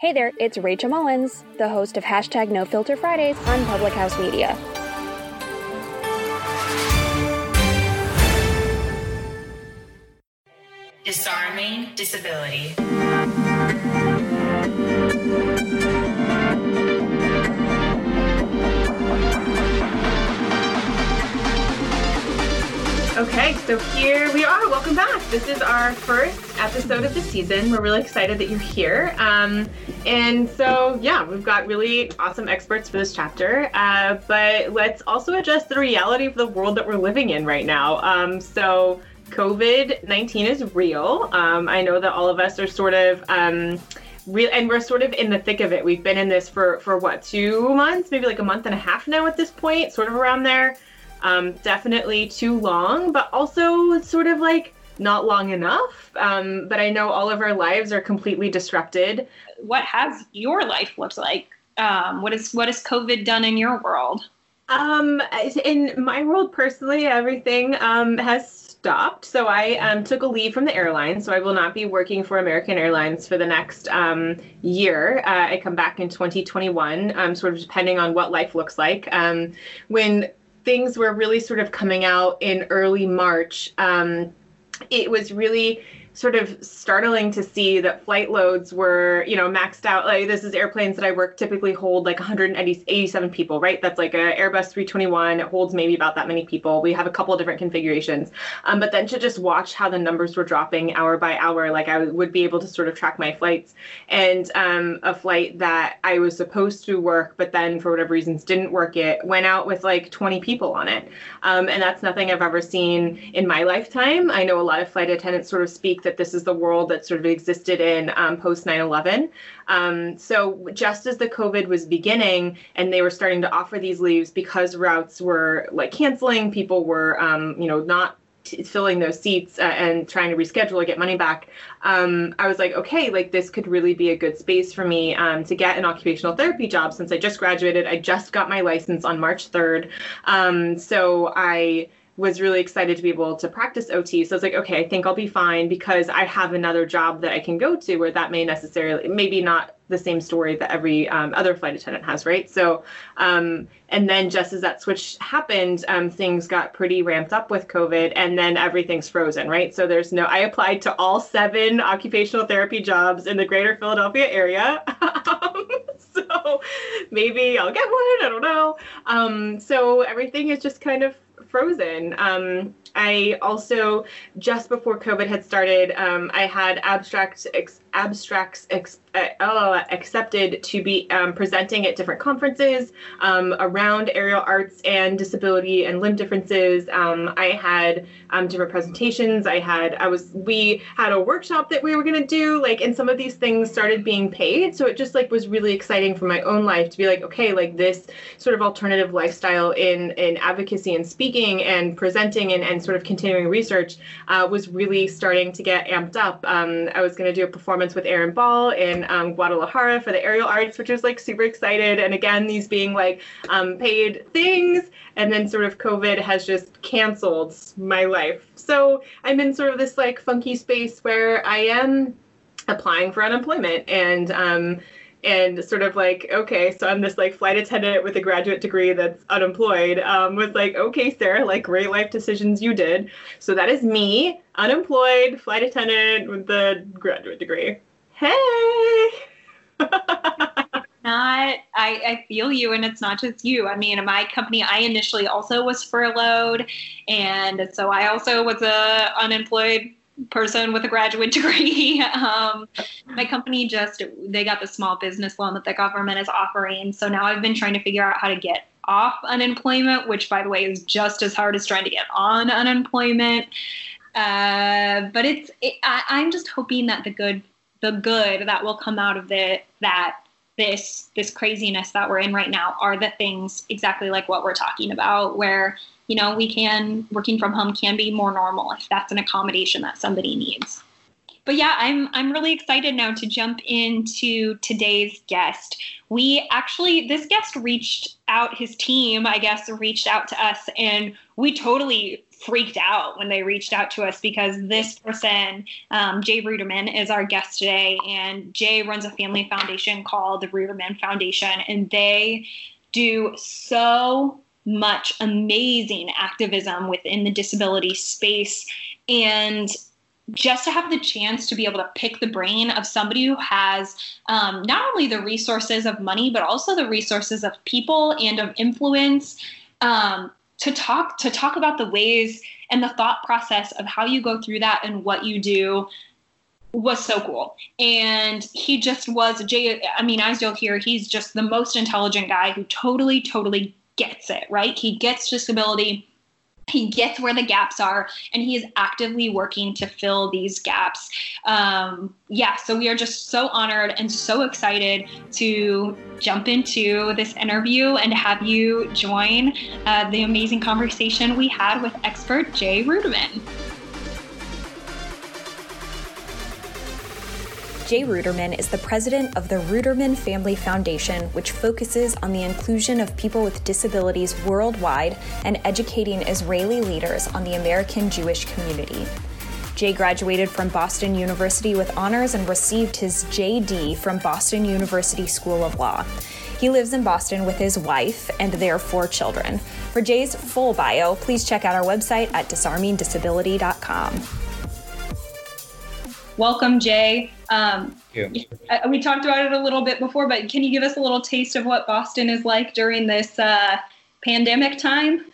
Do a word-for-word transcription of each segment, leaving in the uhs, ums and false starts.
Hey there, it's Rachel Mullins, the host of Hashtag No Filter Fridays on Public House Media. Disarming Disability. Okay, so here we are. Welcome back. This is our first episode of the season. We're really excited that you're here. Um, and so, yeah, we've got really awesome experts for this chapter. Uh, but let's also address the reality of the world that we're living in right now. Um, so COVID nineteen is real. Um, I know that all of us are sort of, um, real, and we're sort of in the thick of it. We've been in this for, for what, two months, maybe like a month and a half now at this point, sort of around there. Um, definitely too long, but also sort of like not long enough. Um, but I know all of our lives are completely disrupted. What has your life looked like? Um, what is, what has COVID done in your world? Um, in my world personally, everything um, has stopped. So I um, took a leave from the airline. So I will not be working for American Airlines for the next um, year. Uh, I come back in twenty twenty-one, um, sort of depending on what life looks like. Um, when things were really sort of coming out in early March, um, it was really sort of startling to see that flight loads were, you know, maxed out. Like, this is airplanes that I work typically hold like one hundred eighty-seven people, right? That's like a Airbus three twenty-one. It holds maybe about that many people. We have a couple of different configurations. Um, but then to just watch how the numbers were dropping hour by hour, like I would be able to sort of track my flights. And um, a flight that I was supposed to work, but then for whatever reasons didn't work it, went out with like twenty people on it. Um, and that's nothing I've ever seen in my lifetime. I know a lot of flight attendants sort of speak that this is the world that sort of existed in um, post nine eleven. Um, so just as the COVID was beginning and they were starting to offer these leaves because routes were like canceling, people were, um, you know, not t- filling those seats uh, and trying to reschedule or get money back. Um, I was like, okay, like this could really be a good space for me um, to get an occupational therapy job since I just graduated. I just got my license on March third. Um, so I was really excited to be able to practice O T. So I was like, okay, I think I'll be fine because I have another job that I can go to where that may necessarily, maybe not the same story that every um, other flight attendant has, right? So, um, and then just as that switch happened, um, things got pretty ramped up with COVID and then everything's frozen, right? So there's no, I applied to all seven occupational therapy jobs in the greater Philadelphia area. So maybe I'll get one, I don't know. Um, so everything is just kind of frozen. Um, I also, just before COVID had started, um, I had abstract ex- abstracts ex- uh, accepted to be um, presenting at different conferences um, around aerial arts and disability and limb differences. Um, I had um, different presentations. I had, I was, we had a workshop that we were going to do, like, and some of these things started being paid. So it just like was really exciting for my own life to be like, okay, like this sort of alternative lifestyle in, in advocacy and speaking and presenting and, and sort of continuing research uh, was really starting to get amped up. Um, I was going to do a performance with Aaron Ball in Um, Guadalajara for the aerial arts, which was like super excited. And again, these being like um, paid things. And then sort of COVID has just canceled my life. So I'm in sort of this like funky space where I am applying for unemployment and um, and sort of like, okay, so I'm this like flight attendant with a graduate degree that's unemployed um, with like, okay, Sarah, like great life decisions you did. So that is me, unemployed flight attendant with the graduate degree. Hey! Not, I, I feel you, and it's not just you. I mean, in my company, I initially also was furloughed, and so I also was a unemployed person with a graduate degree. Um, my company just, they got the small business loan that the government is offering, so now I've been trying to figure out how to get off unemployment, which, by the way, is just as hard as trying to get on unemployment. Uh, but it's, it, I, I'm just hoping that the good the good that will come out of the, that this, this craziness that we're in right now are the things exactly like what we're talking about, where, you know, we can, working from home can be more normal if that's an accommodation that somebody needs. But yeah, I'm I'm really excited now to jump into today's guest. We actually, this guest reached out, his team, I guess, reached out to us, and we totally freaked out when they reached out to us because this person, um, Jay Ruderman, is our guest today, and Jay runs a family foundation called the Ruderman Foundation, and they do so much amazing activism within the disability space, and just to have the chance to be able to pick the brain of somebody who has um, not only the resources of money, but also the resources of people and of influence, um, to talk to talk about the ways and the thought process of how you go through that and what you do was so cool. And he just was, Jay, I mean, as you'll hear, he's just the most intelligent guy who totally, totally gets it, right? He gets disability. He gets where the gaps are, and he is actively working to fill these gaps. Um, yeah, so we are just so honored and so excited to jump into this interview and have you join uh, the amazing conversation we had with expert Jay Ruderman. Jay Ruderman is the president of the Ruderman Family Foundation, which focuses on the inclusion of people with disabilities worldwide and educating Israeli leaders on the American Jewish community. Jay graduated from Boston University with honors and received his J D from Boston University School of Law. He lives in Boston with his wife and their four children. For Jay's full bio, please check out our website at disarming disability dot com. Welcome, Jay. Um, Thank you. We talked about it a little bit before, but can you give us a little taste of what Boston is like during this uh, pandemic time?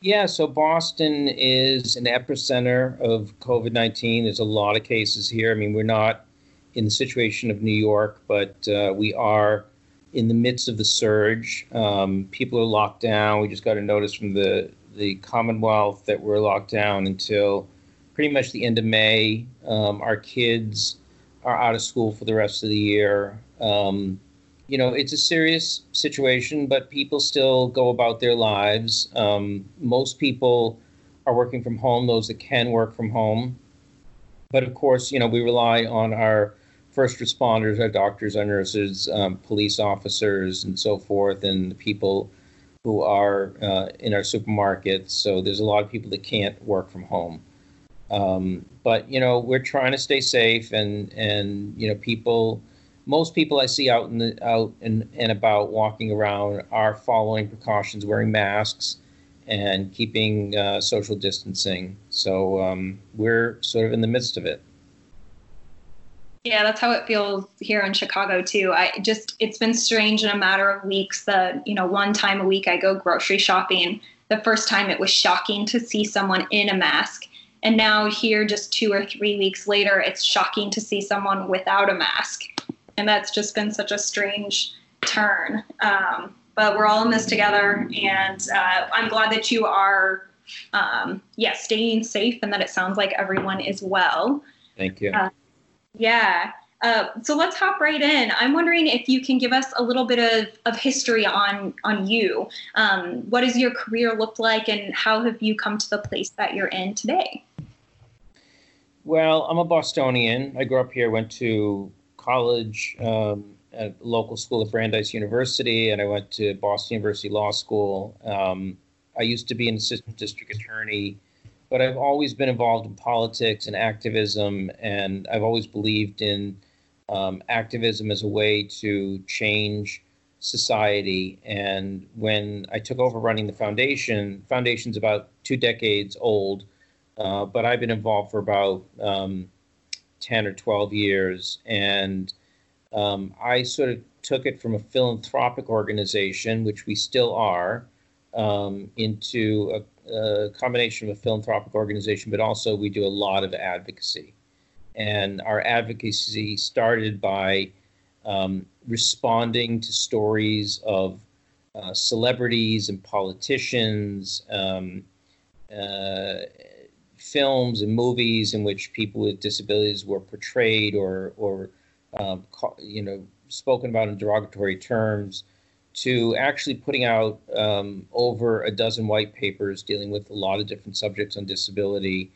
Yeah, so Boston is an epicenter of COVID nineteen. There's a lot of cases here. I mean, we're not in the situation of New York, but uh, we are in the midst of the surge. Um, people are locked down. We just got a notice from the, the Commonwealth that we're locked down until pretty much the end of May. Um, our kids are out of school for the rest of the year. Um, you know, it's a serious situation, but people still go about their lives. Um, most people are working from home, those that can work from home. But of course, you know, we rely on our first responders, our doctors, our nurses, um, police officers, and so forth, and the people who are uh, in our supermarkets. So there's a lot of people that can't work from home. Um, but, you know, we're trying to stay safe, and, and, you know, people, most people I see out in the, out and, and about walking around are following precautions, wearing masks and keeping uh, social distancing. So um, we're sort of in the midst of it. Yeah, that's how it feels here in Chicago, too. I just, it's been strange in a matter of weeks that, you know, one time a week I go grocery shopping. The first time it was shocking to see someone in a mask. And now here, just two or three weeks later, it's shocking to see someone without a mask. And that's just been such a strange turn. Um, but we're all in this together. And uh, I'm glad that you are, um, yeah, staying safe and that it sounds like everyone is well. Thank you. Uh, yeah. Uh, so let's hop right in. I'm wondering if you can give us a little bit of, of history on, on you. Um, what has your career looked like, and how have you come to the place that you're in today? Well, I'm a Bostonian. I grew up here, went to college um, at a local school at Brandeis University, and I went to Boston University Law School. Um, I used to be an assistant district attorney, but I've always been involved in politics and activism, and I've always believed in Um, activism as a way to change society. And when I took over running the foundation, foundation's about two decades old, uh, but I've been involved for about um, ten or twelve years. And um, I sort of took it from a philanthropic organization, which we still are, um, into a, a combination of a philanthropic organization, but also we do a lot of advocacy. And our advocacy started by um, responding to stories of uh, celebrities and politicians, um, uh, films and movies in which people with disabilities were portrayed or, or um, you know, spoken about in derogatory terms, to actually putting out um, over a dozen white papers dealing with a lot of different subjects on disability.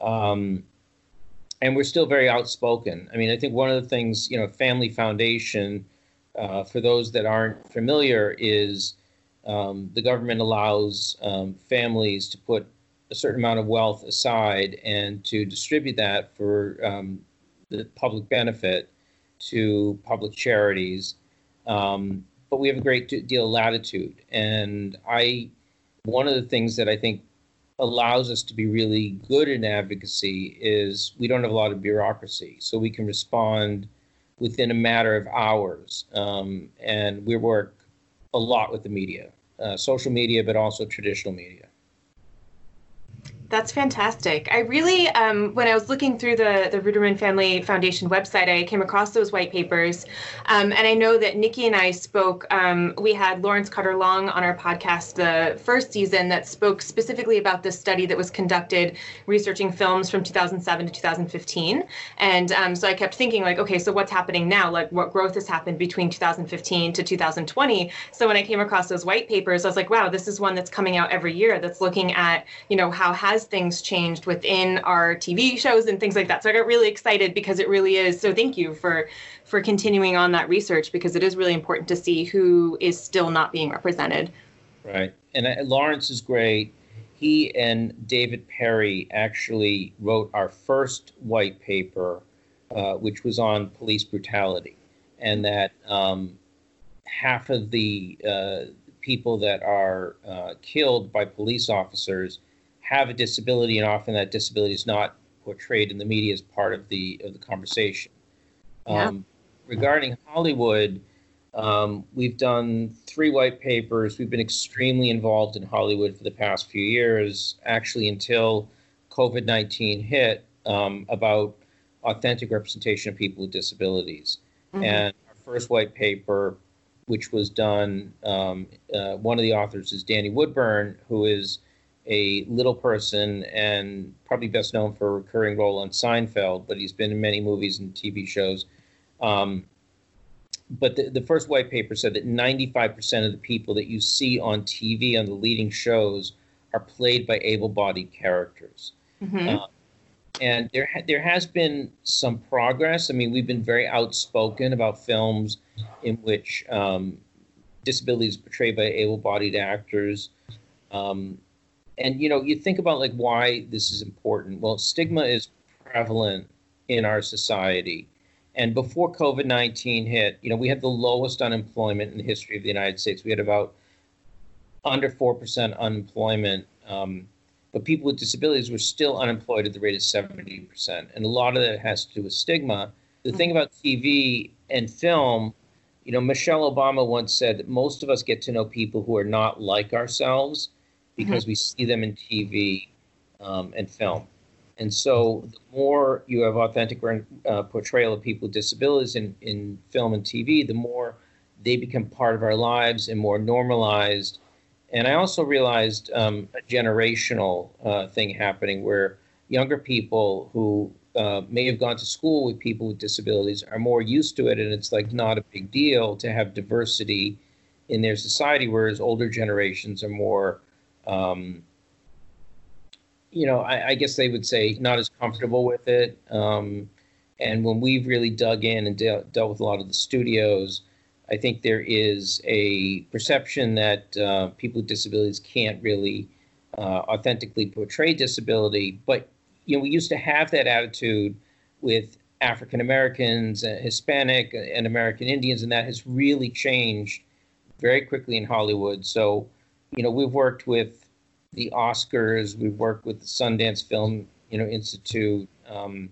Um, and we're still very outspoken. I mean, I think one of the things, you know, Family Foundation, uh, for those that aren't familiar, is um, the government allows um, families to put a certain amount of wealth aside and to distribute that for um, the public benefit to public charities. Um, but we have a great deal of latitude. And I, one of the things that I think allows us to be really good in advocacy is we don't have a lot of bureaucracy. So we can respond within a matter of hours. Um, and we work a lot with the media, uh, social media, but also traditional media. That's fantastic. I really, um, when I was looking through the, the Ruderman Family Foundation website, I came across those white papers. Um, and I know that Nikki and I spoke, um, we had Lawrence Carter-Long on our podcast the first season that spoke specifically about this study that was conducted researching films from two thousand seven to two thousand fifteen. And um, so I kept thinking like, okay, so what's happening now? Like what growth has happened between two thousand fifteen to two thousand twenty? So when I came across those white papers, I was like, wow, this is one that's coming out every year that's looking at, you know, how has things changed within our T V shows and things like that. So I got really excited because it really is. So thank you for for continuing on that research, because it is really important to see who is still not being represented. Right. And uh, Lawrence is great. He and David Perry actually wrote our first white paper, uh, which was on police brutality, and that um, half of the uh, people that are uh, killed by police officers have a disability, and often that disability is not portrayed in the media as part of the of the conversation. Yeah. Um, regarding Hollywood, um, we've done three white papers. We've been extremely involved in Hollywood for the past few years, actually until COVID nineteen hit, um, about authentic representation of people with disabilities. Mm-hmm. And our first white paper, which was done, um, uh, one of the authors is Danny Woodburn, who is a little person and probably best known for a recurring role on Seinfeld, but he's been in many movies and T V shows. Um, but the, the first white paper said that ninety-five percent of the people that you see on T V on the leading shows are played by able-bodied characters. Mm-hmm. Uh, and there, ha- there has been some progress. I mean, we've been very outspoken about films in which um, disabilities are portrayed by able-bodied actors. Um, And, you know, you think about, like, why this is important. Well, stigma is prevalent in our society. And before COVID nineteen hit, you know, we had the lowest unemployment in the history of the United States. We had about under four percent unemployment. Um, but people with disabilities were still unemployed at the rate of seventy percent. And a lot of that has to do with stigma. The thing about T V and film, you know, Michelle Obama once said that most of us get to know people who are not like ourselves, because we see them in T V um, and film. And so the more you have authentic uh, portrayal of people with disabilities in, in film and T V, the more they become part of our lives and more normalized. And I also realized um, a generational uh, thing happening where younger people who uh, may have gone to school with people with disabilities are more used to it, and it's like not a big deal to have diversity in their society, whereas older generations are more... Um, you know, I, I guess they would say not as comfortable with it. Um, and when we've really dug in and de- dealt with a lot of the studios, I think there is a perception that uh, people with disabilities can't really uh, authentically portray disability. But, you know, we used to have that attitude with African Americans, and Hispanic and American Indians, and that has really changed very quickly in Hollywood. So, you know, we've worked with the Oscars, we've worked with the Sundance Film, you know, Institute, um,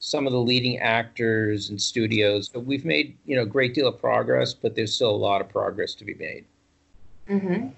some of the leading actors and studios. So we've made, you know, a great deal of progress, but there's still a lot of progress to be made. Mm-hmm.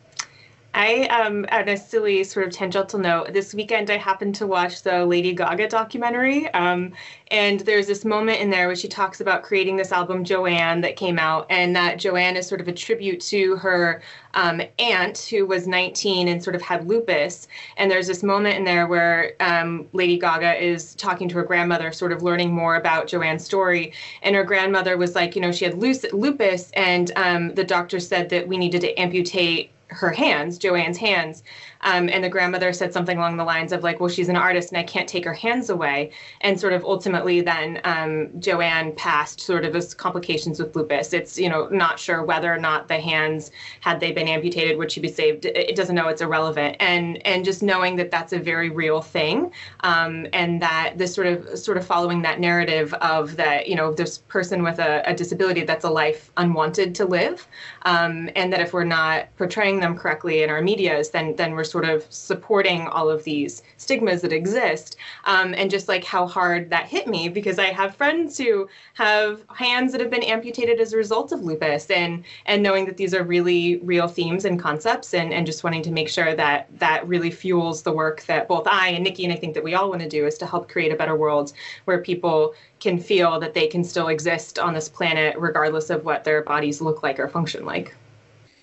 I um, on a silly sort of tangential note, this weekend I happened to watch the Lady Gaga documentary, um, and there's this moment in there where she talks about creating this album Joanne that came out, and that Joanne is sort of a tribute to her um, aunt who was nineteen and sort of had lupus. And there's this moment in there where um, Lady Gaga is talking to her grandmother, sort of learning more about Joanne's story, and her grandmother was like, you know, she had lupus, and um, the doctor said that we needed to amputate her hands, Joanne's hands. Um, and the grandmother said something along the lines of like, well, she's an artist and I can't take her hands away. And sort of ultimately then um, Joanne passed sort of as complications with lupus. It's, you know, not sure whether or not the hands, had they been amputated, would she be saved? It doesn't know, it's irrelevant. And and just knowing that that's a very real thing, um, and that this sort of sort of following that narrative of that, you know, this person with a, a disability, that's a life unwanted to live. Um, and that if we're not portraying them correctly in our medias, then then we're sort of supporting all of these stigmas that exist, um, and just like how hard that hit me, because I have friends who have hands that have been amputated as a result of lupus, and and knowing that these are really real themes and concepts, and and just wanting to make sure that that really fuels the work that both I and Nikki and I think that we all want to do, is to help create a better world where people can feel that they can still exist on this planet regardless of what their bodies look like or function like.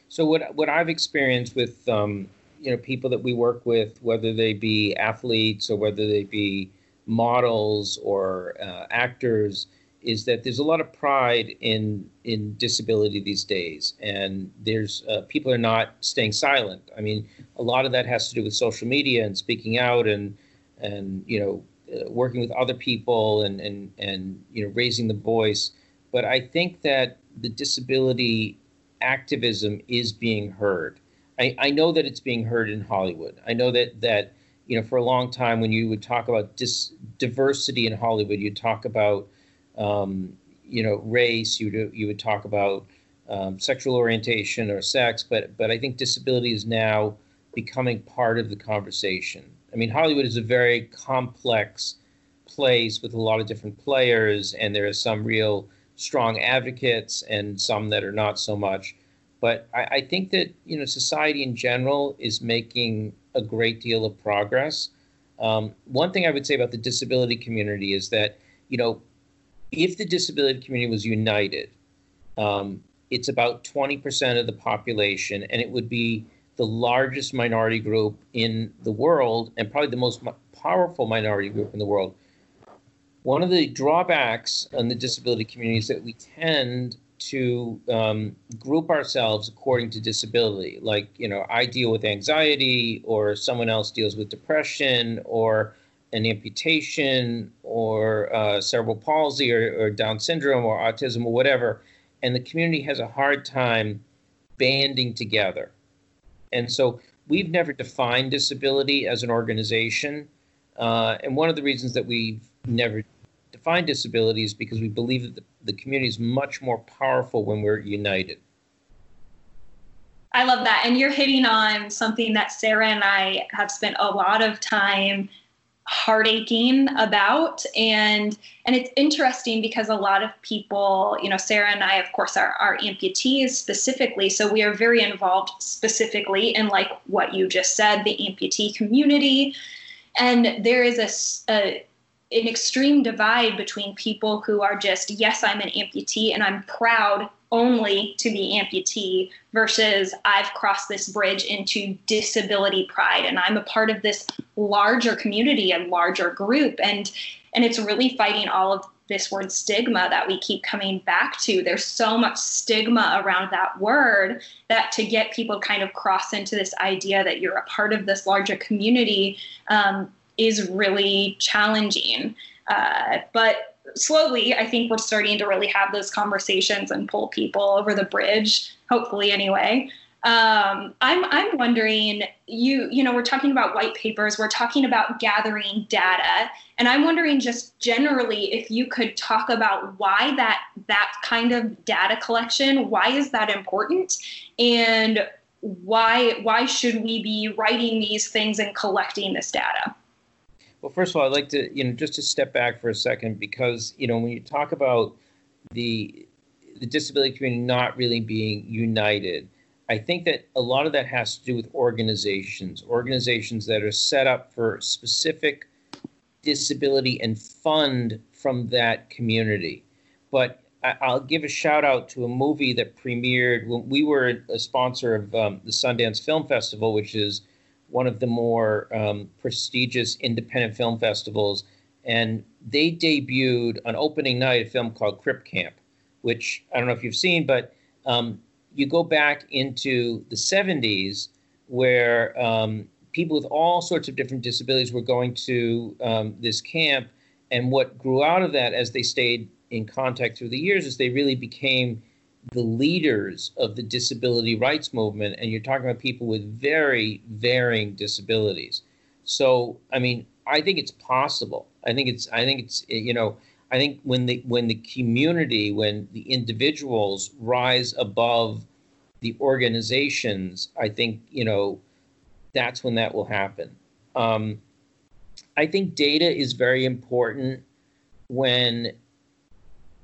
So what what I've experienced with um, you know, people that we work with, whether they be athletes or whether they be models or uh, actors, is that there's a lot of pride in in disability these days, and there's uh, people are not staying silent. I mean, a lot of that has to do with social media and speaking out, and and you know, uh, working with other people, and and and you know, raising the voice. But I think that the disability activism is being heard. I, I know that it's being heard in Hollywood. I know that, that you know, for a long time when you would talk about dis- diversity in Hollywood, you'd talk about, um, you know, race, you'd, you would talk about um, sexual orientation or sex, but, but I think disability is now becoming part of the conversation. I mean, Hollywood is a very complex place with a lot of different players, and there is some real strong advocates and some that are not so much. But I, I think that, you know, society in general is making a great deal of progress. Um, one thing I would say about the disability community is that, you know, if the disability community was united, um, it's about twenty percent of the population, and it would be the largest minority group in the world, and probably the most powerful minority group in the world. One of the drawbacks in the disability community is that we tend to um, group ourselves according to disability. Like, you know, I deal with anxiety, or someone else deals with depression, or an amputation, or uh, cerebral palsy, or, or Down syndrome, or autism, or whatever. And the community has a hard time banding together. And so we've never defined disability as an organization. Uh, and one of the reasons that we've never defined disability is because we believe that the, the community is much more powerful when we're united. I love that. And you're hitting on something that Sarah and I have spent a lot of time heartaching about. And and it's interesting because a lot of people, you know, Sarah and I, of course, are, are amputees specifically. So we are very involved specifically in, like what you just said, the amputee community. And there is a, a, an extreme divide between people who are just, yes, I'm an amputee and I'm proud only to be amputee, versus I've crossed this bridge into disability pride and I'm a part of this larger community and larger group. And, and it's really fighting all of this word stigma that we keep coming back to. There's so much stigma around that word that to get people kind of cross into this idea that you're a part of this larger community um, is really challenging. Uh, but slowly, I think we're starting to really have those conversations and pull people over the bridge, hopefully anyway. Um, I'm, I'm wondering, you, you know, we're talking about white papers, we're talking about gathering data, and I'm wondering just generally if you could talk about why that, that kind of data collection, why is that important, and why, why should we be writing these things and collecting this data? Well, first of all, I'd like to, you know, just to step back for a second, because, you know, when you talk about the, the disability community not really being united, I think that a lot of that has to do with organizations, organizations that are set up for specific disability and fund from that community. But I, I'll give a shout out to a movie that premiered when we were a sponsor of um, the Sundance Film Festival, which is one of the more um, prestigious independent film festivals. And they debuted on opening night a film called Crip Camp, which I don't know if you've seen, but um, you go back into the seventies where um, people with all sorts of different disabilities were going to um, this camp. And what grew out of that as they stayed in contact through the years is they really became the leaders of the disability rights movement. And you're talking about people with very varying disabilities. So, I mean, I think it's possible. I think it's, I think it's, you know, I think when the when the community, when the individuals rise above the organizations, I think, you know, that's when that will happen. Um, I think data is very important when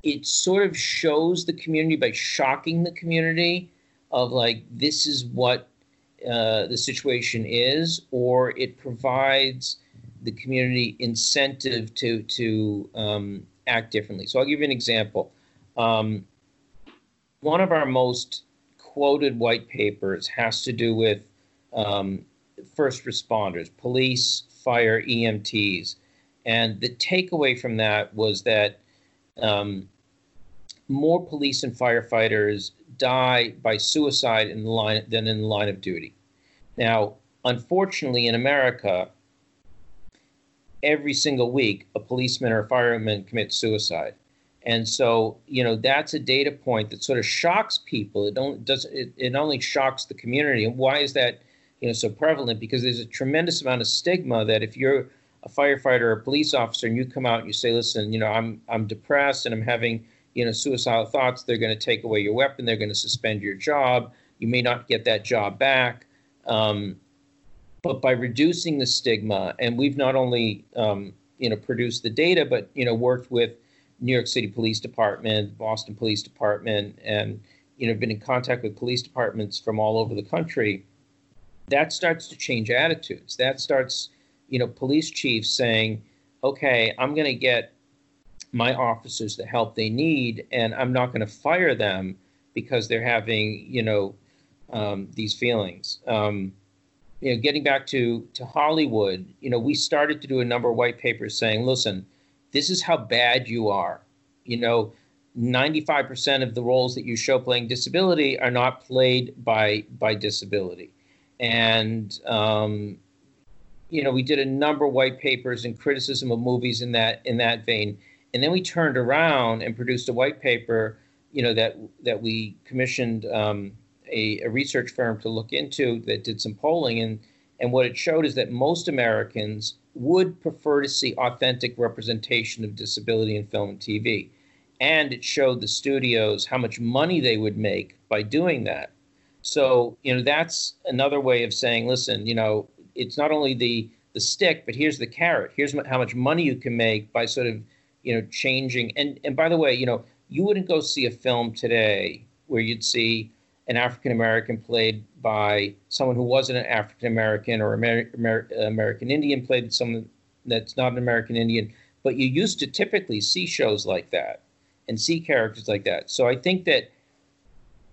it sort of shows the community by shocking the community of like, this is what uh, the situation is, or it provides the community incentive to, to, um, act differently. So I'll give you an example. Um, one of our most quoted white papers has to do with um, first responders, police, fire, E M Ts. And the takeaway from that was that um, more police and firefighters die by suicide in the line than in the line of duty. Now, unfortunately, in America, every single week, a policeman or a fireman commits suicide. And so, you know, that's a data point that sort of shocks people. It don't does it, it only shocks the community. And why is that, you know, so prevalent? Because there's a tremendous amount of stigma that if you're a firefighter or a police officer and you come out and you say, listen, you know, I'm I'm depressed and I'm having, you know, suicidal thoughts, they're going to take away your weapon, they're going to suspend your job, you may not get that job back. Um, But by reducing the stigma, and we've not only, um, you know, produced the data, but, you know, worked with New York City Police Department, Boston Police Department, and, you know, been in contact with police departments from all over the country, that starts to change attitudes. That starts, you know, police chiefs saying, okay, I'm going to get my officers the help they need, and I'm not going to fire them because they're having, you know, um, these feelings. Um You know, getting back to, to Hollywood, you know, we started to do a number of white papers saying, listen, this is how bad you are. You know, ninety-five percent of the roles that you show playing disability are not played by by disability. And, um, you know, we did a number of white papers and criticism of movies in that in that vein. And then we turned around and produced a white paper, you know, that that we commissioned um A, a research firm to look into that did some polling, and and what it showed is that most Americans would prefer to see authentic representation of disability in film and T V. And it showed the studios how much money they would make by doing that. So, you know, that's another way of saying, listen, you know, it's not only the the stick, but here's the carrot. Here's how much money you can make by sort of, you know, changing. And and by the way, you know, you wouldn't go see a film today where you'd see an African-American played by someone who wasn't an African-American, or Amer- Amer- American Indian played someone that's not an American Indian. But you used to typically see shows like that and see characters like that. So I think that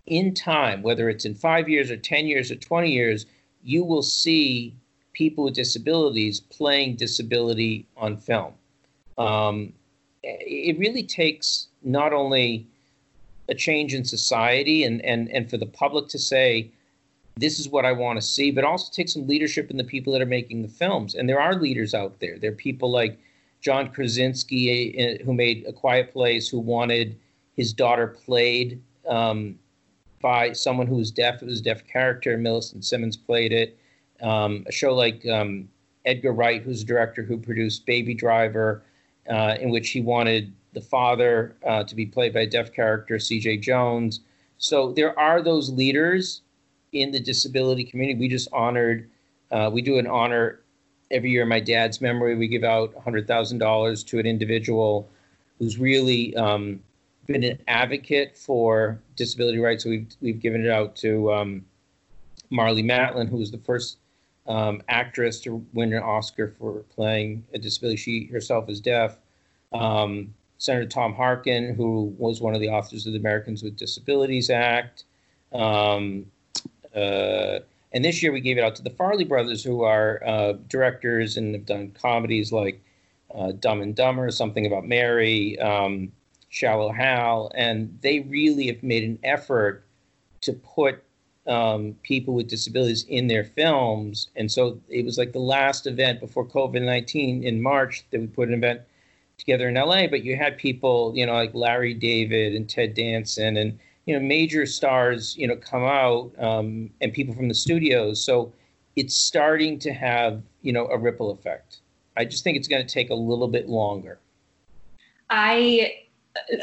in time, whether it's in five years or ten years or twenty years, you will see people with disabilities playing disability on film. Um, it really takes not only a change in society and, and, and for the public to say, this is what I want to see, but also take some leadership in the people that are making the films. And there are leaders out there. There are people like John Krasinski, who made A Quiet Place, who wanted his daughter played um, by someone who was deaf. It was a deaf character. Millicent Simmons played it. Um, a show like um, Edgar Wright, who's a director who produced Baby Driver, uh, in which he wanted the father uh, to be played by a deaf character, C J Jones. So there are those leaders in the disability community. We just honored, uh, we do an honor every year in my dad's memory. We give out one hundred thousand dollars to an individual who's really um, been an advocate for disability rights. So we've, we've given it out to um, Marlee Matlin, who was the first um, actress to win an Oscar for playing a disability. She herself is deaf. Um, Senator Tom Harkin, who was one of the authors of the Americans with Disabilities Act. Um, uh, and this year we gave it out to the Farley brothers, who are uh, directors and have done comedies like uh, Dumb and Dumber, Something About Mary, um, Shallow Hal. And they really have made an effort to put um, people with disabilities in their films. And so it was like the last event before COVID nineteen in March that we put an event together in L A, but you had people, you know, like Larry David and Ted Danson and, you know, major stars, you know, come out um, and people from the studios. So it's starting to have, you know, a ripple effect. I just think it's going to take a little bit longer. I,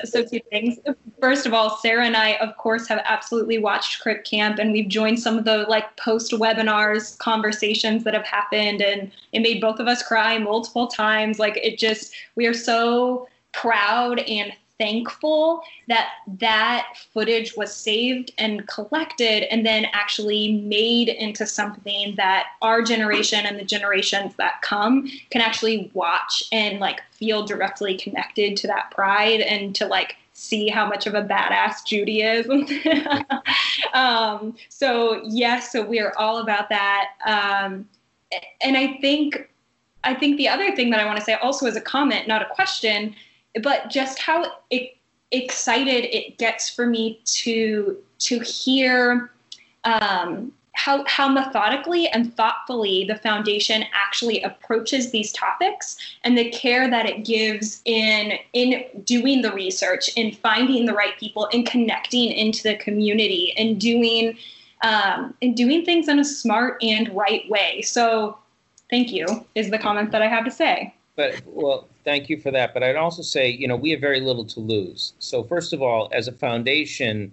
so two things. First of all, Sarah and I, of course, have absolutely watched Crip Camp, and we've joined some of the like post webinars conversations that have happened, and it made both of us cry multiple times. Like it just, we are so proud and thankful that that footage was saved and collected and then actually made into something that our generation and the generations that come can actually watch and like feel directly connected to that pride and to like see how much of a badass Judy is. um, so yes, so we are all about that. Um, and I think, I think the other thing that I want to say also is a comment, not a question, but just how it, excited it gets for me to to hear um, how how methodically and thoughtfully the foundation actually approaches these topics and the care that it gives in in doing the research, in finding the right people, in connecting into the community, and doing um, and doing things in a smart and right way. So, thank you is the comment that I have to say. But, well, thank you for that. But I'd also say, you know, we have very little to lose. So first of all, as a foundation,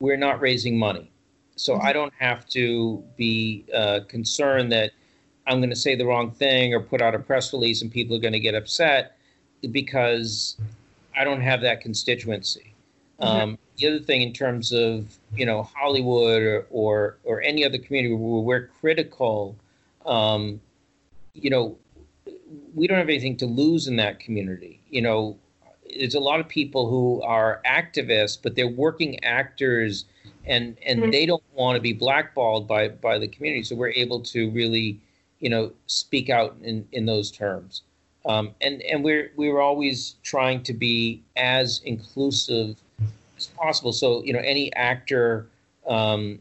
we're not raising money. So mm-hmm. I don't have to be uh, concerned that I'm going to say the wrong thing or put out a press release and people are going to get upset because I don't have that constituency. Mm-hmm. Um, the other thing in terms of, you know, Hollywood or, or, or any other community where we're critical, um, you know, we don't have anything to lose in that community. You know, there's a lot of people who are activists, but they're working actors and, and mm-hmm. they don't want to be blackballed by, by the community. So we're able to really, you know, speak out in, in those terms. Um, and, and we're, we were always trying to be as inclusive as possible. So, you know, any actor, um,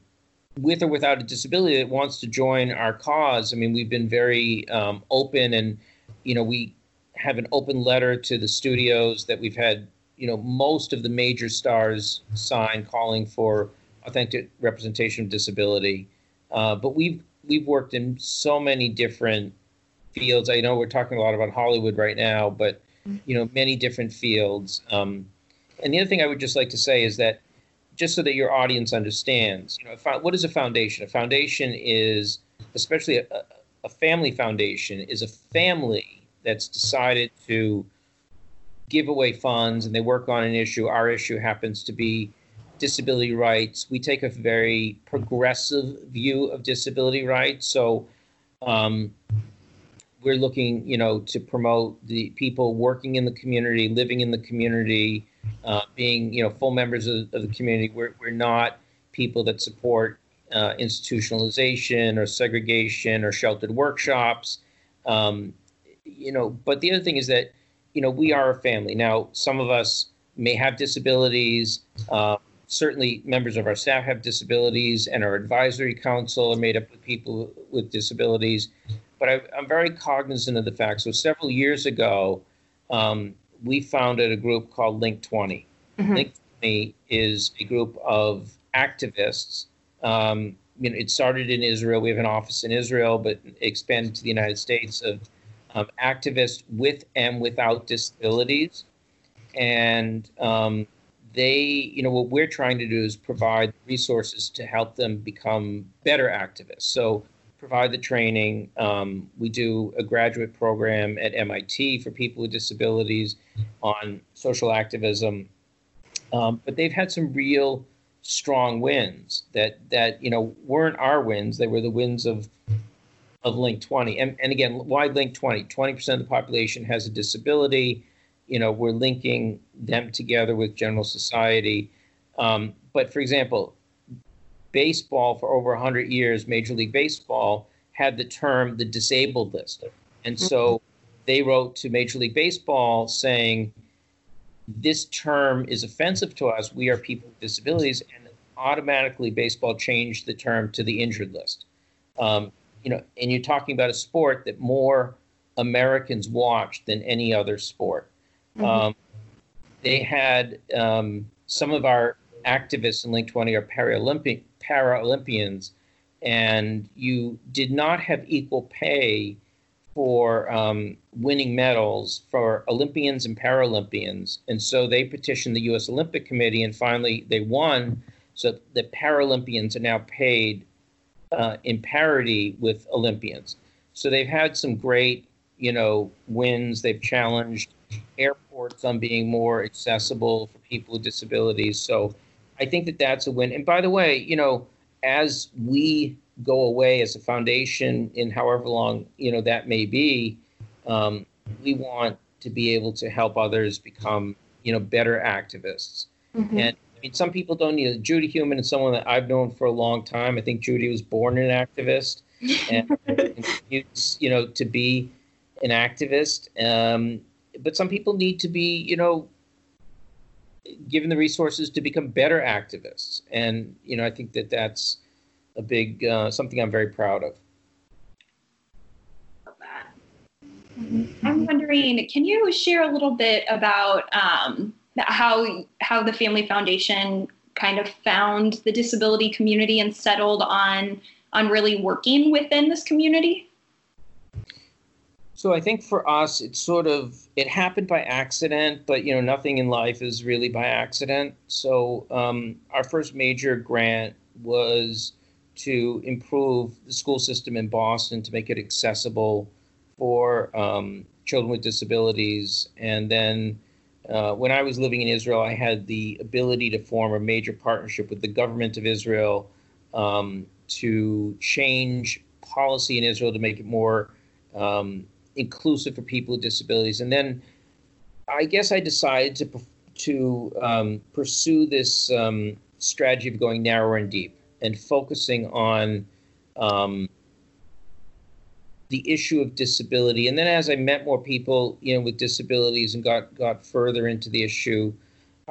with or without a disability that wants to join our cause. I mean, we've been very um, open, and, you know, we have an open letter to the studios that we've had, you know, most of the major stars sign calling for authentic representation of disability. Uh, but we've, we've worked in so many different fields. I know we're talking a lot about Hollywood right now, but, you know, many different fields. Um, and the other thing I would just like to say is that, just so that your audience understands, you know, what is a foundation? A foundation is, especially a, a family foundation, is a family that's decided to give away funds and they work on an issue. Our issue happens to be disability rights. We take a very progressive view of disability rights. So um, we're looking, you know, to promote the people working in the community, living in the community, Uh, being, you know, full members of, of the community. We're, we're not people that support uh, institutionalization or segregation or sheltered workshops, um, you know. But the other thing is that, you know, we are a family. Now, some of us may have disabilities. Uh, certainly members of our staff have disabilities, and our advisory council are made up of people with disabilities. But I, I'm very cognizant of the fact. So several years ago, um, we founded a group called Link twenty. Mm-hmm. Link twenty is a group of activists. Um, you know, it started in Israel. We have an office in Israel, but expanded to the United States of um, activists with and without disabilities. And um, they, you know, what we're trying to do is provide resources to help them become better activists. So provide the training. Um, we do a graduate program at M I T for people with disabilities on social activism. Um, but they've had some real strong wins that, that, you know, weren't our wins. They were the wins of, of Link twenty. And, and again, why Link twenty? twenty percent of the population has a disability. You know, we're linking them together with general society. Um, but for example, baseball for over one hundred years, Major League Baseball had the term the disabled list. And so they wrote to Major League Baseball saying, this term is offensive to us. We are people with disabilities. And automatically baseball changed the term to the injured list. Um, you know, and you're talking about a sport that more Americans watch than any other sport. Mm-hmm. Um, they had um, some of our activists in Link twenty are Paralympic, Paralympians, and you did not have equal pay for um, winning medals for Olympians and Paralympians. And so they petitioned the U S Olympic Committee, and finally they won. So the Paralympians are now paid uh, in parity with Olympians. So they've had some great, you know, wins. They've challenged airports on being more accessible for people with disabilities. So I think that that's a win. And by the way, you know, as we go away as a foundation in however long, you know, that may be, um, we want to be able to help others become, you know, better activists. Mm-hmm. And I mean, some people don't need it. Judy Heumann is someone that I've known for a long time. I think Judy was born an activist and continues, you know, to be an activist. Um, but some people need to be, you know, given the resources to become better activists. And, you know, I think that that's a big, uh, something I'm very proud of. Love that. Mm-hmm. I'm wondering, can you share a little bit about um, how how the Family Foundation kind of found the disability community and settled on on really working within this community? So I think for us, it's sort of, it happened by accident, but, you know, nothing in life is really by accident. So um, our first major grant was to improve the school system in Boston to make it accessible for um, children with disabilities. And then uh, when I was living in Israel, I had the ability to form a major partnership with the government of Israel um, to change policy in Israel to make it more um inclusive for people with disabilities. And then I guess I decided to to um, pursue this um, strategy of going narrower and deep and focusing on um, the issue of disability. And then as I met more people, you know, with disabilities and got, got further into the issue,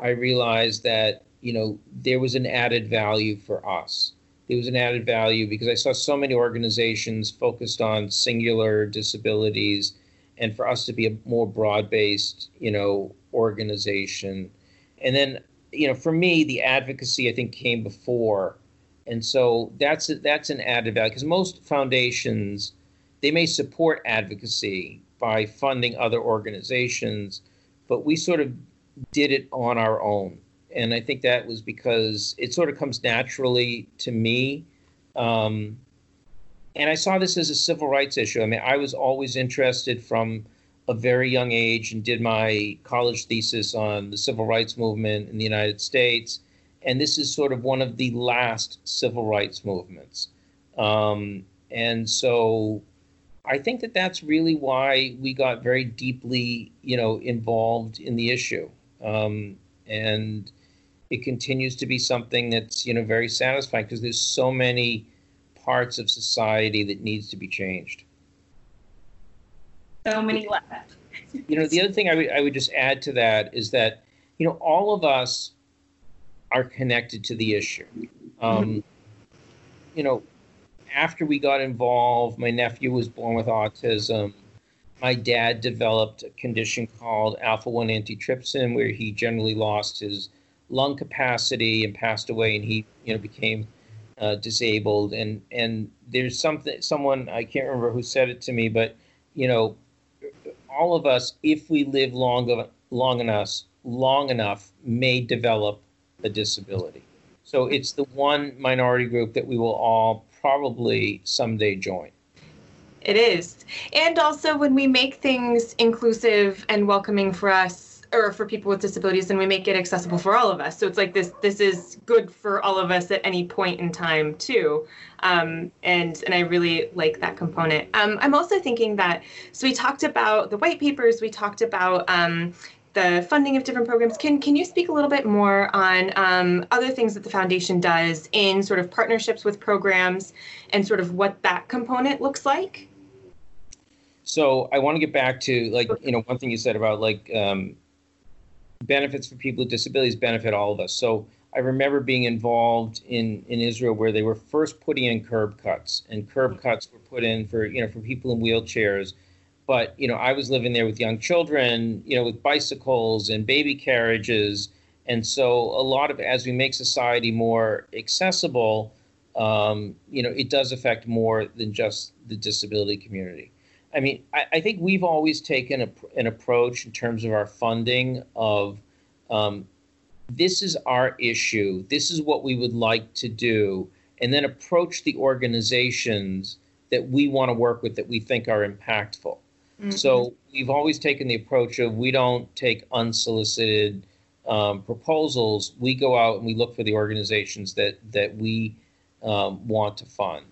I realized that, you know, there was an added value for us. There was an added value because I saw so many organizations focused on singular disabilities, and for us to be a more broad-based, you know, organization. And then, you know, for me, the advocacy, I think, came before. And so that's that's an added value because most foundations, they may support advocacy by funding other organizations, but we sort of did it on our own. And I think that was because it sort of comes naturally to me. Um, and I saw this as a civil rights issue. I mean, I was always interested from a very young age and did my college thesis on the civil rights movement in the United States. And this is sort of one of the last civil rights movements. Um, and so I think that that's really why we got very deeply, you know, involved in the issue. Um, and it continues to be something that's, you know, very satisfying because there's so many parts of society that needs to be changed. So many left. You know, the other thing I would I would just add to that is that, you know, all of us are connected to the issue. Um, mm-hmm. You know, after we got involved, my nephew was born with autism. My dad developed a condition called alpha one antitrypsin, where he generally lost his lung capacity and passed away, and he, you know, became uh, disabled. And and there's something, someone, I can't remember who said it to me, but, you know, all of us, if we live long, long enough, long enough, may develop a disability. So it's the one minority group that we will all probably someday join. It is. And also when we make things inclusive and welcoming for us, or for people with disabilities, then we make it accessible for all of us. So it's like this, this is good for all of us at any point in time too. Um, and, and I really like that component. Um, I'm also thinking that, so we talked about the white papers, we talked about um, the funding of different programs. Can can you speak a little bit more on um, other things that the foundation does in sort of partnerships with programs and sort of what that component looks like? So I want to get back to, like, you know, one thing you said about, like, um, benefits for people with disabilities benefit all of us. So I remember being involved in, in Israel where they were first putting in curb cuts, and curb cuts were put in for, you know, for people in wheelchairs. But, you know, I was living there with young children, you know, with bicycles and baby carriages. And so a lot of, as we make society more accessible, um, you know, it does affect more than just the disability community. I mean, I, I think we've always taken a, an approach in terms of our funding of um, this is our issue. This is what we would like to do, and then approach the organizations that we want to work with that we think are impactful. Mm-hmm. So we've always taken the approach of we don't take unsolicited um, proposals. We go out and we look for the organizations that that we um, want to fund.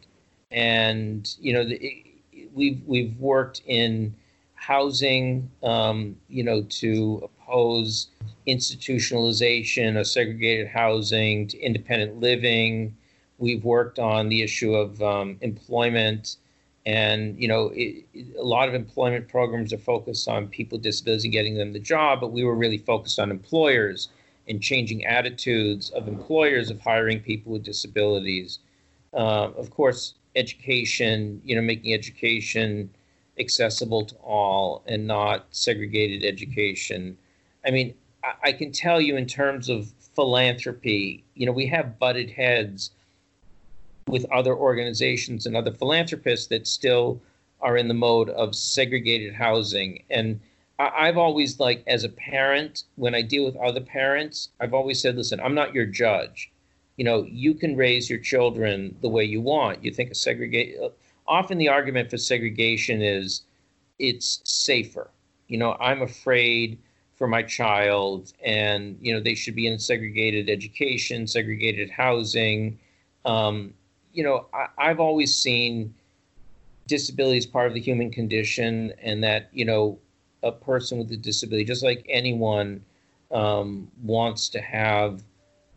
And, you know, the, it, we've we've worked in housing, um, you know, to oppose institutionalization of segregated housing, to independent living. We've worked on the issue of um, employment, and, you know, it, it, a lot of employment programs are focused on people with disabilities and getting them the job, but we were really focused on employers and changing attitudes of employers of hiring people with disabilities. Uh, of course, education, you know, making education accessible to all and not segregated education. I mean, I, I can tell you in terms of philanthropy, you know, we have butted heads with other organizations and other philanthropists that still are in the mode of segregated housing. And I've always, like, as a parent, when I deal with other parents, I've always said, listen, I'm not your judge. You know, you can raise your children the way you want. You think a segregate, often the argument for segregation is it's safer. You know, I'm afraid for my child, and, you know, they should be in segregated education, segregated housing. Um, You know, I, I've always seen disability as part of the human condition, and that, you know, a person with a disability, just like anyone, um, wants to have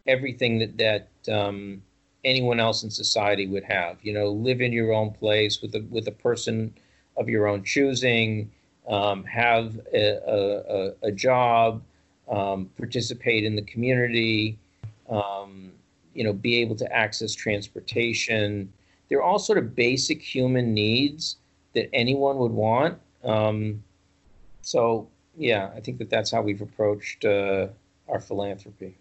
everything that, that um, anyone else in society would have. You know, live in your own place with a, with a person of your own choosing, um, have a, a, a job, um, participate in the community, um, you know, be able to access transportation. They're all sort of basic human needs that anyone would want. Um, so, yeah, I think that that's how we've approached uh, our philanthropy.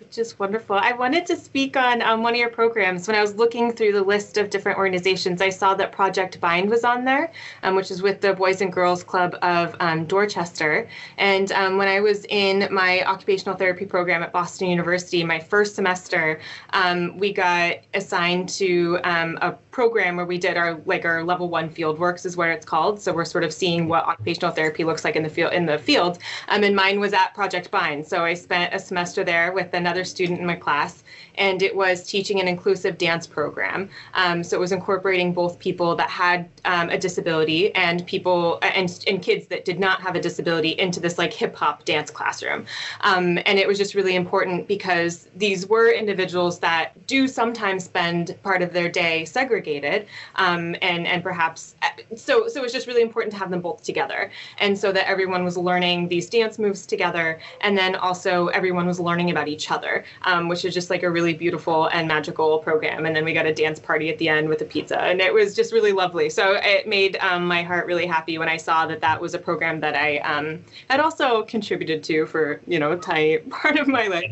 Which is wonderful. I wanted to speak on um, one of your programs. When I was looking through the list of different organizations, I saw that Project Bind was on there, um, which is with the Boys and Girls Club of um, Dorchester. And um, when I was in my occupational therapy program at Boston University, my first semester, um, we got assigned to um, a program where we did our, like, our level one field works is what it's called. So we're sort of seeing what occupational therapy looks like in the field. In the field. Um, and mine was at Project Bind. So I spent a semester there with another Another student in my class, and it was teaching an inclusive dance program. Um, so it was incorporating both people that had um, a disability and people and, and kids that did not have a disability into this, like, hip hop dance classroom. Um, and it was just really important because these were individuals that do sometimes spend part of their day segregated, um, and and perhaps so so it was just really important to have them both together, and so that everyone was learning these dance moves together, and then also everyone was learning about each other. Um, which is just like a really beautiful and magical program. And then we got a dance party at the end with a pizza, and it was just really lovely. So it made um, my heart really happy when I saw that that was a program that I um, had also contributed to for, you know, a tiny part of my life.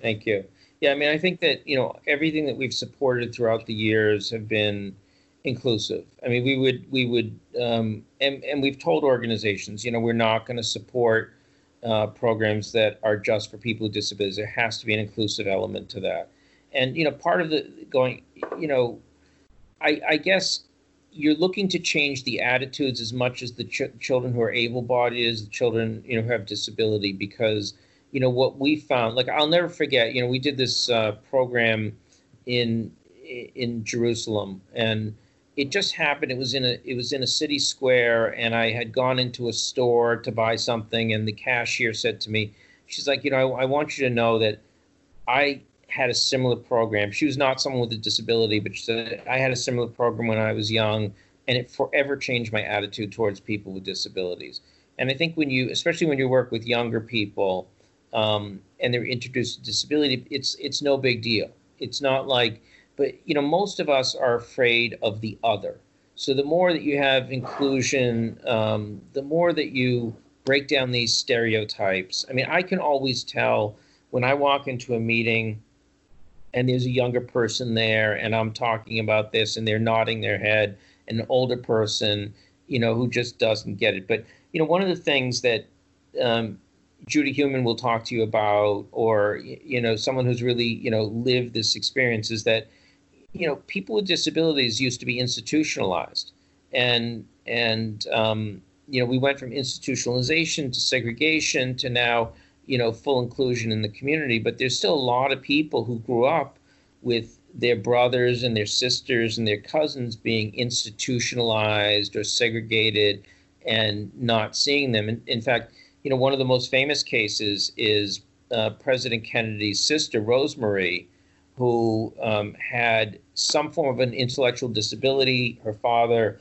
Thank you. Yeah, I mean, I think that, you know, everything that we've supported throughout the years have been inclusive. I mean, we would, we would, um, and, and we've told organizations, you know, we're not going to support Uh, programs that are just for people with disabilities. There has to be an inclusive element to that. And, you know, part of the going, you know, I, I guess you're looking to change the attitudes as much as the ch children who are able-bodied as the children, you know, who have disability, because, you know, what we found, like, I'll never forget, you know, we did this uh, program in, in Jerusalem, and it just happened. It was in a, it was in a city square, and I had gone into a store to buy something, and the cashier said to me, she's like, you know, I, I want you to know that I had a similar program. She was not someone with a disability, but she said, I had a similar program when I was young, and it forever changed my attitude towards people with disabilities. And I think when you, especially when you work with younger people, um, and they're introduced to disability, it's, it's no big deal. It's not like, but, you know, most of us are afraid of the other. So the more that you have inclusion, um, the more that you break down these stereotypes. I mean, I can always tell when I walk into a meeting and there's a younger person there and I'm talking about this and they're nodding their head, and an older person, you know, who just doesn't get it. But, you know, one of the things that um, Judy Heumann will talk to you about, or, you know, someone who's really, you know, lived this experience, is that, you know, people with disabilities used to be institutionalized. And, and um, you know, we went from institutionalization to segregation to now, you know, full inclusion in the community. But there's still a lot of people who grew up with their brothers and their sisters and their cousins being institutionalized or segregated and not seeing them. And in fact, you know, one of the most famous cases is uh, President Kennedy's sister, Rosemary, who um, had some form of an intellectual disability. Her father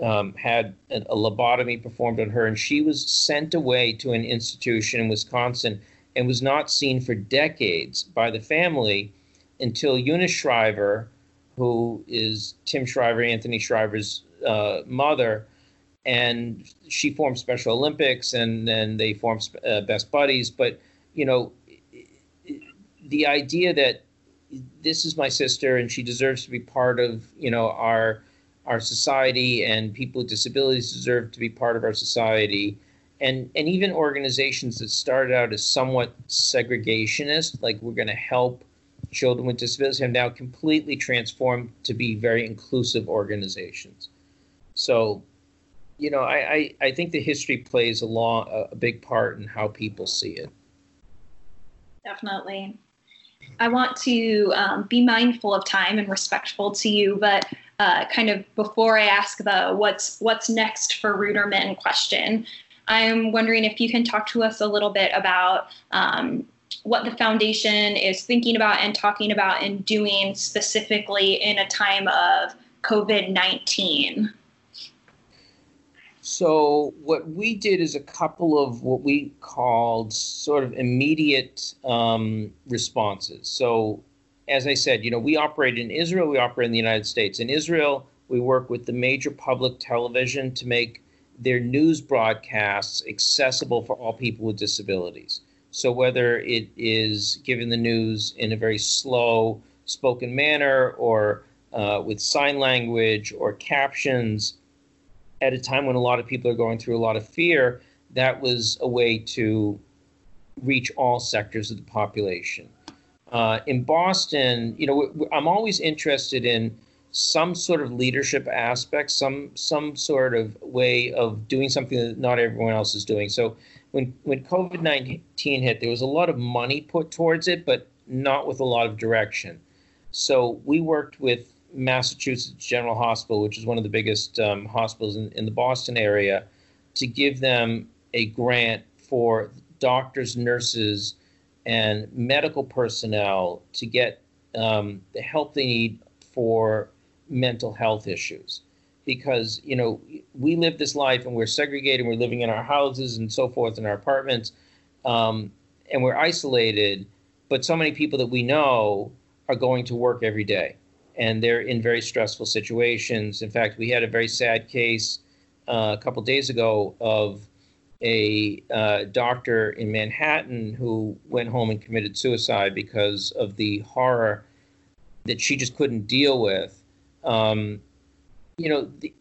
Um, had a, a lobotomy performed on her, and she was sent away to an institution in Wisconsin and was not seen for decades by the family until Eunice Shriver, who is Tim Shriver, Anthony Shriver's uh, mother, and she formed Special Olympics, and then they formed uh, Best Buddies. But, you know, the idea that this is my sister and she deserves to be part of, you know, our our society, and people with disabilities deserve to be part of our society. And, and even organizations that started out as somewhat segregationist, like we're going to help children with disabilities, have now completely transformed to be very inclusive organizations. So, you know, I, I, I think the history plays a, long, a big part in how people see it. Definitely. I want to um, be mindful of time and respectful to you, but uh, kind of before I ask the what's what's next for Ruderman question, I'm wondering if you can talk to us a little bit about um, what the foundation is thinking about and talking about and doing specifically in a time of COVID nineteen. So what we did is a couple of what we called sort of immediate um, responses. So as I said, you know, we operate in Israel, we operate in the United States. In Israel, we work with the major public television to make their news broadcasts accessible for all people with disabilities. So whether it is giving the news in a very slow spoken manner, or uh, with sign language or captions, at a time when a lot of people are going through a lot of fear, that was a way to reach all sectors of the population. Uh, in Boston, you know, I'm always interested in some sort of leadership aspect, some some sort of way of doing something that not everyone else is doing. So when, when COVID nineteen hit, there was a lot of money put towards it, but not with a lot of direction. So we worked with Massachusetts General Hospital, which is one of the biggest um, hospitals in, in the Boston area, to give them a grant for doctors, nurses, and medical personnel to get um, the help they need for mental health issues. Because, you know, we live this life and we're segregated, we're living in our houses and so forth, in our apartments, um, and we're isolated, but so many people that we know are going to work every day, and they're in very stressful situations. In fact, we had a very sad case uh, a couple days ago of a uh, doctor in Manhattan who went home and committed suicide because of the horror that she just couldn't deal with. Um, you know, the,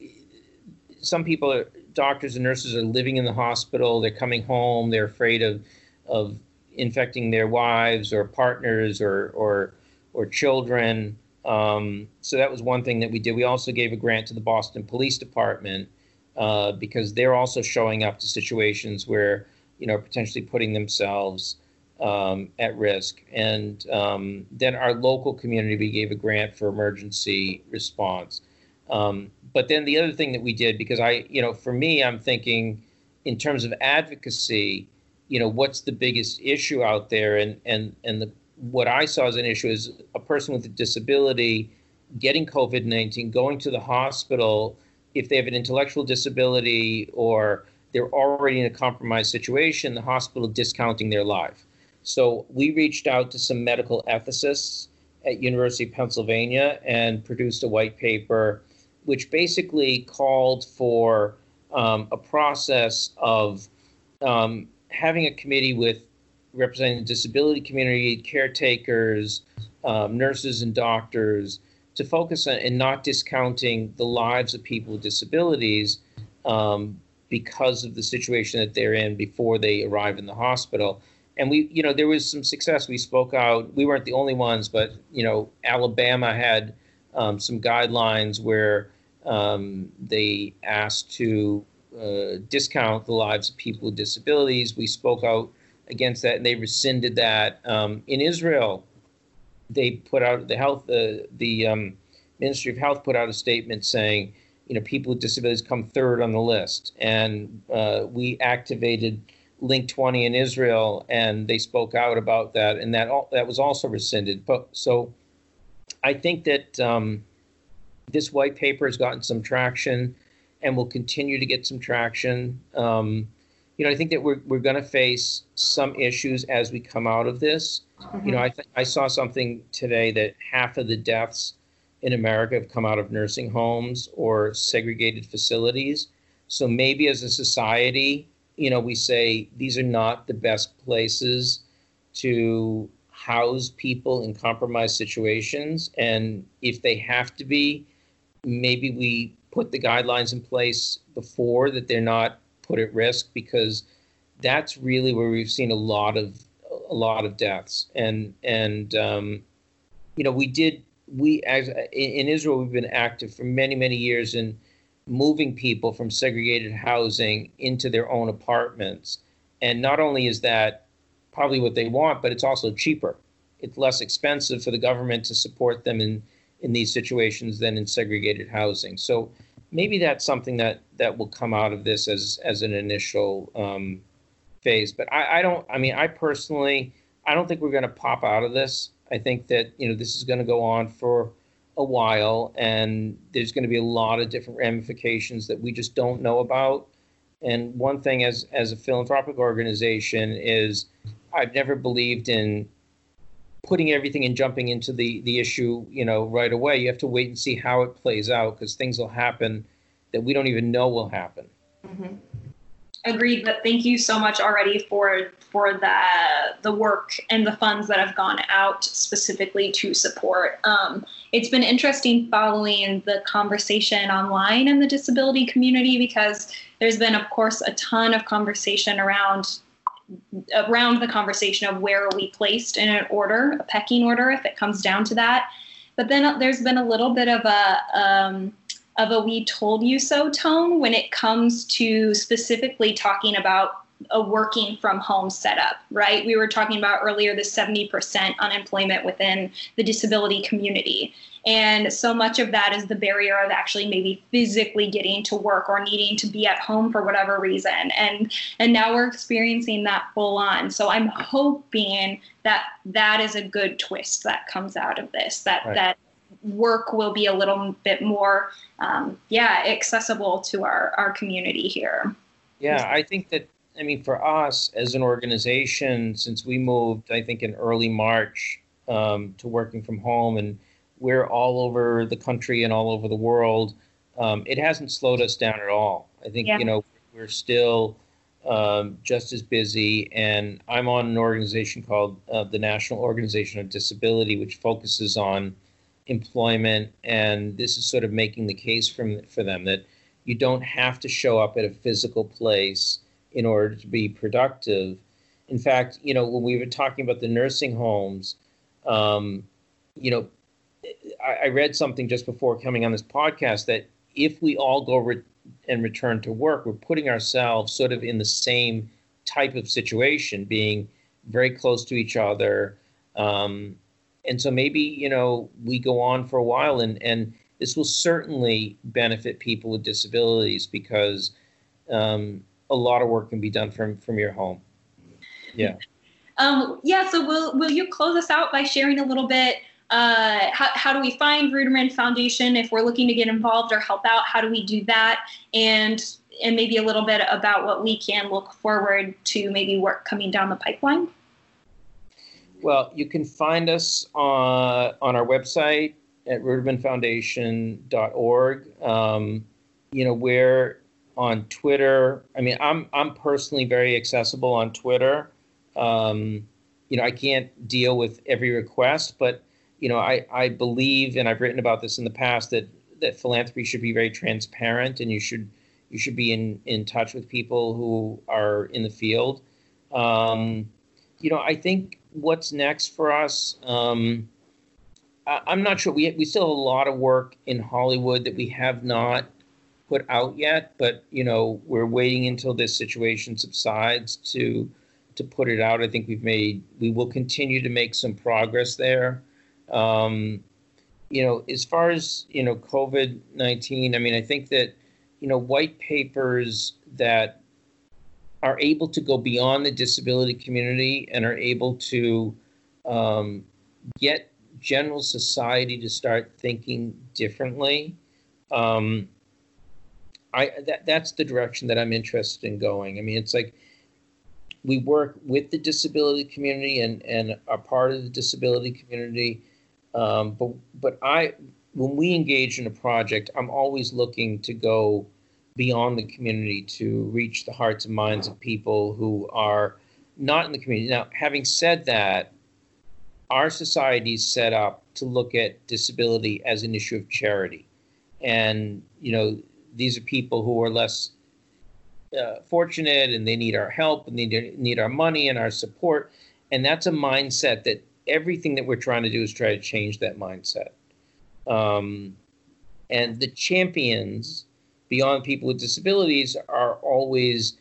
some people, are, doctors and nurses, are living in the hospital, they're coming home, they're afraid of, of infecting their wives or partners or, or, or children. Um, so that was one thing that we did. We also gave a grant to the Boston Police Department uh, because they're also showing up to situations where, you know, potentially putting themselves um, at risk. And um, then our local community, we gave a grant for emergency response. Um, but then the other thing that we did, because I, you know, for me, I'm thinking in terms of advocacy, you know, what's the biggest issue out there? And, and, and the, what I saw as an issue is a person with a disability getting COVID nineteen, going to the hospital, if they have an intellectual disability or they're already in a compromised situation, the hospital discounting their life. So we reached out to some medical ethicists at University of Pennsylvania and produced a white paper, which basically called for um, a process of um, having a committee with representing the disability community, caretakers, um, nurses and doctors to focus on and not discounting the lives of people with disabilities um, because of the situation that they're in before they arrive in the hospital. And we, you know, there was some success. We spoke out. We weren't the only ones, but, you know, Alabama had um, some guidelines where um, they asked to uh, discount the lives of people with disabilities. We spoke out against that, and they rescinded that. Um, in Israel, they put out the health, uh, the um, Ministry of Health put out a statement saying, you know, people with disabilities come third on the list. And uh, we activated Link twenty in Israel, and they spoke out about that, and that all, that was also rescinded. But so, I think that um, this white paper has gotten some traction, and will continue to get some traction. Um, you know, I think that we're we're going to face some issues as we come out of this. Mm-hmm. You know, I th- I saw something today that half of the deaths in America have come out of nursing homes or segregated facilities. So maybe as a society, you know, we say these are not the best places to house people in compromised situations. And if they have to be, maybe we put the guidelines in place before that they're not put at risk, because that's really where we've seen a lot of a lot of deaths. And, and um, you know, we did, we as in Israel, we've been active for many, many years in moving people from segregated housing into their own apartments. And not only is that probably what they want, but it's also cheaper. It's less expensive for the government to support them in, in these situations than in segregated housing. So maybe that's something that, that will come out of this as, as an initial um, phase. But I, I don't, I mean, I personally, I don't think we're going to pop out of this. I think that, you know, this is going to go on for a while, and there's going to be a lot of different ramifications that we just don't know about. And one thing as as a philanthropic organization is I've never believed in putting everything and jumping into the the issue, you know, right away. You have to wait and see how it plays out, because things will happen that we don't even know will happen. Mm-hmm. Agreed, but thank you so much already for for the the work and the funds that have gone out specifically to support. Um, it's been interesting following the conversation online in the disability community, because there's been, of course, a ton of conversation around around the conversation of where are we placed in an order, a pecking order, if it comes down to that. But then there's been a little bit of a um, of a we told you so tone when it comes to specifically talking about a working from home setup, right? We were talking about earlier the seventy percent unemployment within the disability community. And so much of that is the barrier of actually maybe physically getting to work or needing to be at home for whatever reason. And and now we're experiencing that full on. So I'm hoping that that is a good twist that comes out of this, that right. that work will be a little bit more, um, yeah, accessible to our, our community here. Yeah, I think that, I mean, for us as an organization, since we moved, I think in early March um, to working from home, and we're all over the country and all over the world, um, it hasn't slowed us down at all. I think, yeah. you know, we're still um, just as busy, and I'm on an organization called uh, the National Organization of Disability, which focuses on employment, and this is sort of making the case from, for them that you don't have to show up at a physical place in order to be productive. In fact, you know, when we were talking about the nursing homes, um, you know, I, I read something just before coming on this podcast that if we all go re- and return to work, we're putting ourselves sort of in the same type of situation, being very close to each other. Um, and so maybe, you know, we go on for a while, and, and this will certainly benefit people with disabilities because um, a lot of work can be done from, from your home. Yeah. Um, yeah. So will, will you close us out by sharing a little bit, uh, how, how do we find Ruderman Foundation if we're looking to get involved or help out? How do we do that? And, and maybe a little bit about what we can look forward to, maybe work coming down the pipeline. Well, you can find us on, on our website at ruderman foundation dot org. Um, you know, we're on Twitter. I mean, I'm, I'm personally very accessible on Twitter. Um, you know, I can't deal with every request, but, you know, I, I believe, and I've written about this in the past, that, that philanthropy should be very transparent, and you should, you should be in, in touch with people who are in the field. Um, you know, I think what's next for us, um, I, I'm not sure. We, we still have a lot of work in Hollywood that we have not put out yet, but, you know, we're waiting until this situation subsides to, to put it out. I think we've made, we will continue to make some progress there. Um, you know, as far as, you know, COVID nineteen, I mean, I think that, you know, white papers that are able to go beyond the disability community and are able to um, get general society to start thinking differently. Um, I that, that's the direction that I'm interested in going. I mean, it's like, we work with the disability community and, and are part of the disability community. Um, but but I, when we engage in a project, I'm always looking to go beyond the community to reach the hearts and minds of people who are not in the community. Now, having said that, our society is set up to look at disability as an issue of charity. And, you know, these are people who are less Uh, fortunate, and they need our help, and they need our money and our support. And that's a mindset that everything that we're trying to do is try to change that mindset. Um, and the champions beyond people with disabilities are always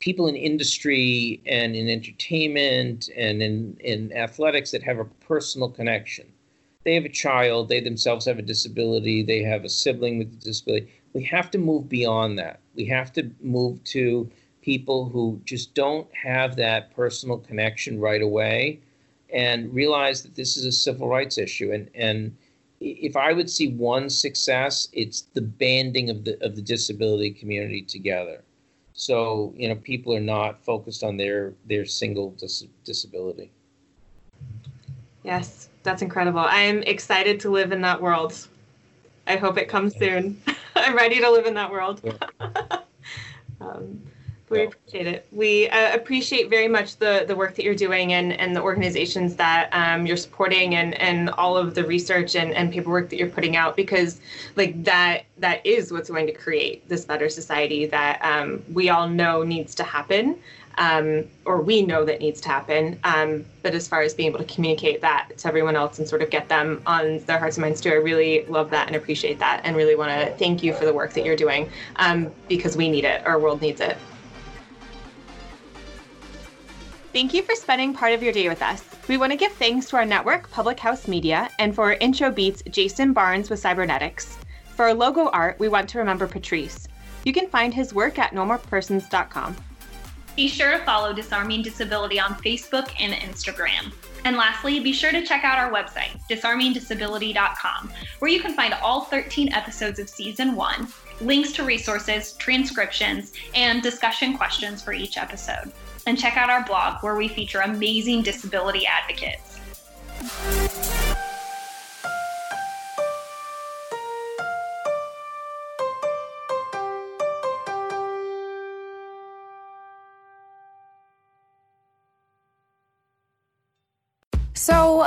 people in industry and in entertainment and in, in athletics that have a personal connection. They have a child, they themselves have a disability, they have a sibling with a disability. We have to move beyond that. We have to move to people who just don't have that personal connection right away and realize that this is a civil rights issue. And, and if I would see one success, it's the banding of the, of the disability community together. So, you know, people are not focused on their, their single dis- disability. Yes, that's incredible. I'm excited to live in that world. I hope it comes soon. I'm ready to live in that world. um, we appreciate it. We uh, appreciate very much the, the work that you're doing and, and the organizations that um, you're supporting and, and all of the research and, and paperwork that you're putting out, because like that that is what's going to create this better society that um, we all know needs to happen, um, or we know that needs to happen. Um, but as far as being able to communicate that to everyone else and sort of get them on their hearts and minds too, I really love that and appreciate that, and really want to thank you for the work that you're doing, um, because we need it. Our world needs it. Thank you for spending part of your day with us. We want to give thanks to our network, Public House Media, and for our intro beats, Jason Barnes with Cybernetics. For our logo art, we want to remember Patrice. You can find his work at no more persons dot com. Be sure to follow Disarming Disability on Facebook and Instagram. And lastly, be sure to check out our website, disarming disability dot com, where you can find all thirteen episodes of season one, links to resources, transcriptions, and discussion questions for each episode. And check out our blog, where we feature amazing disability advocates. So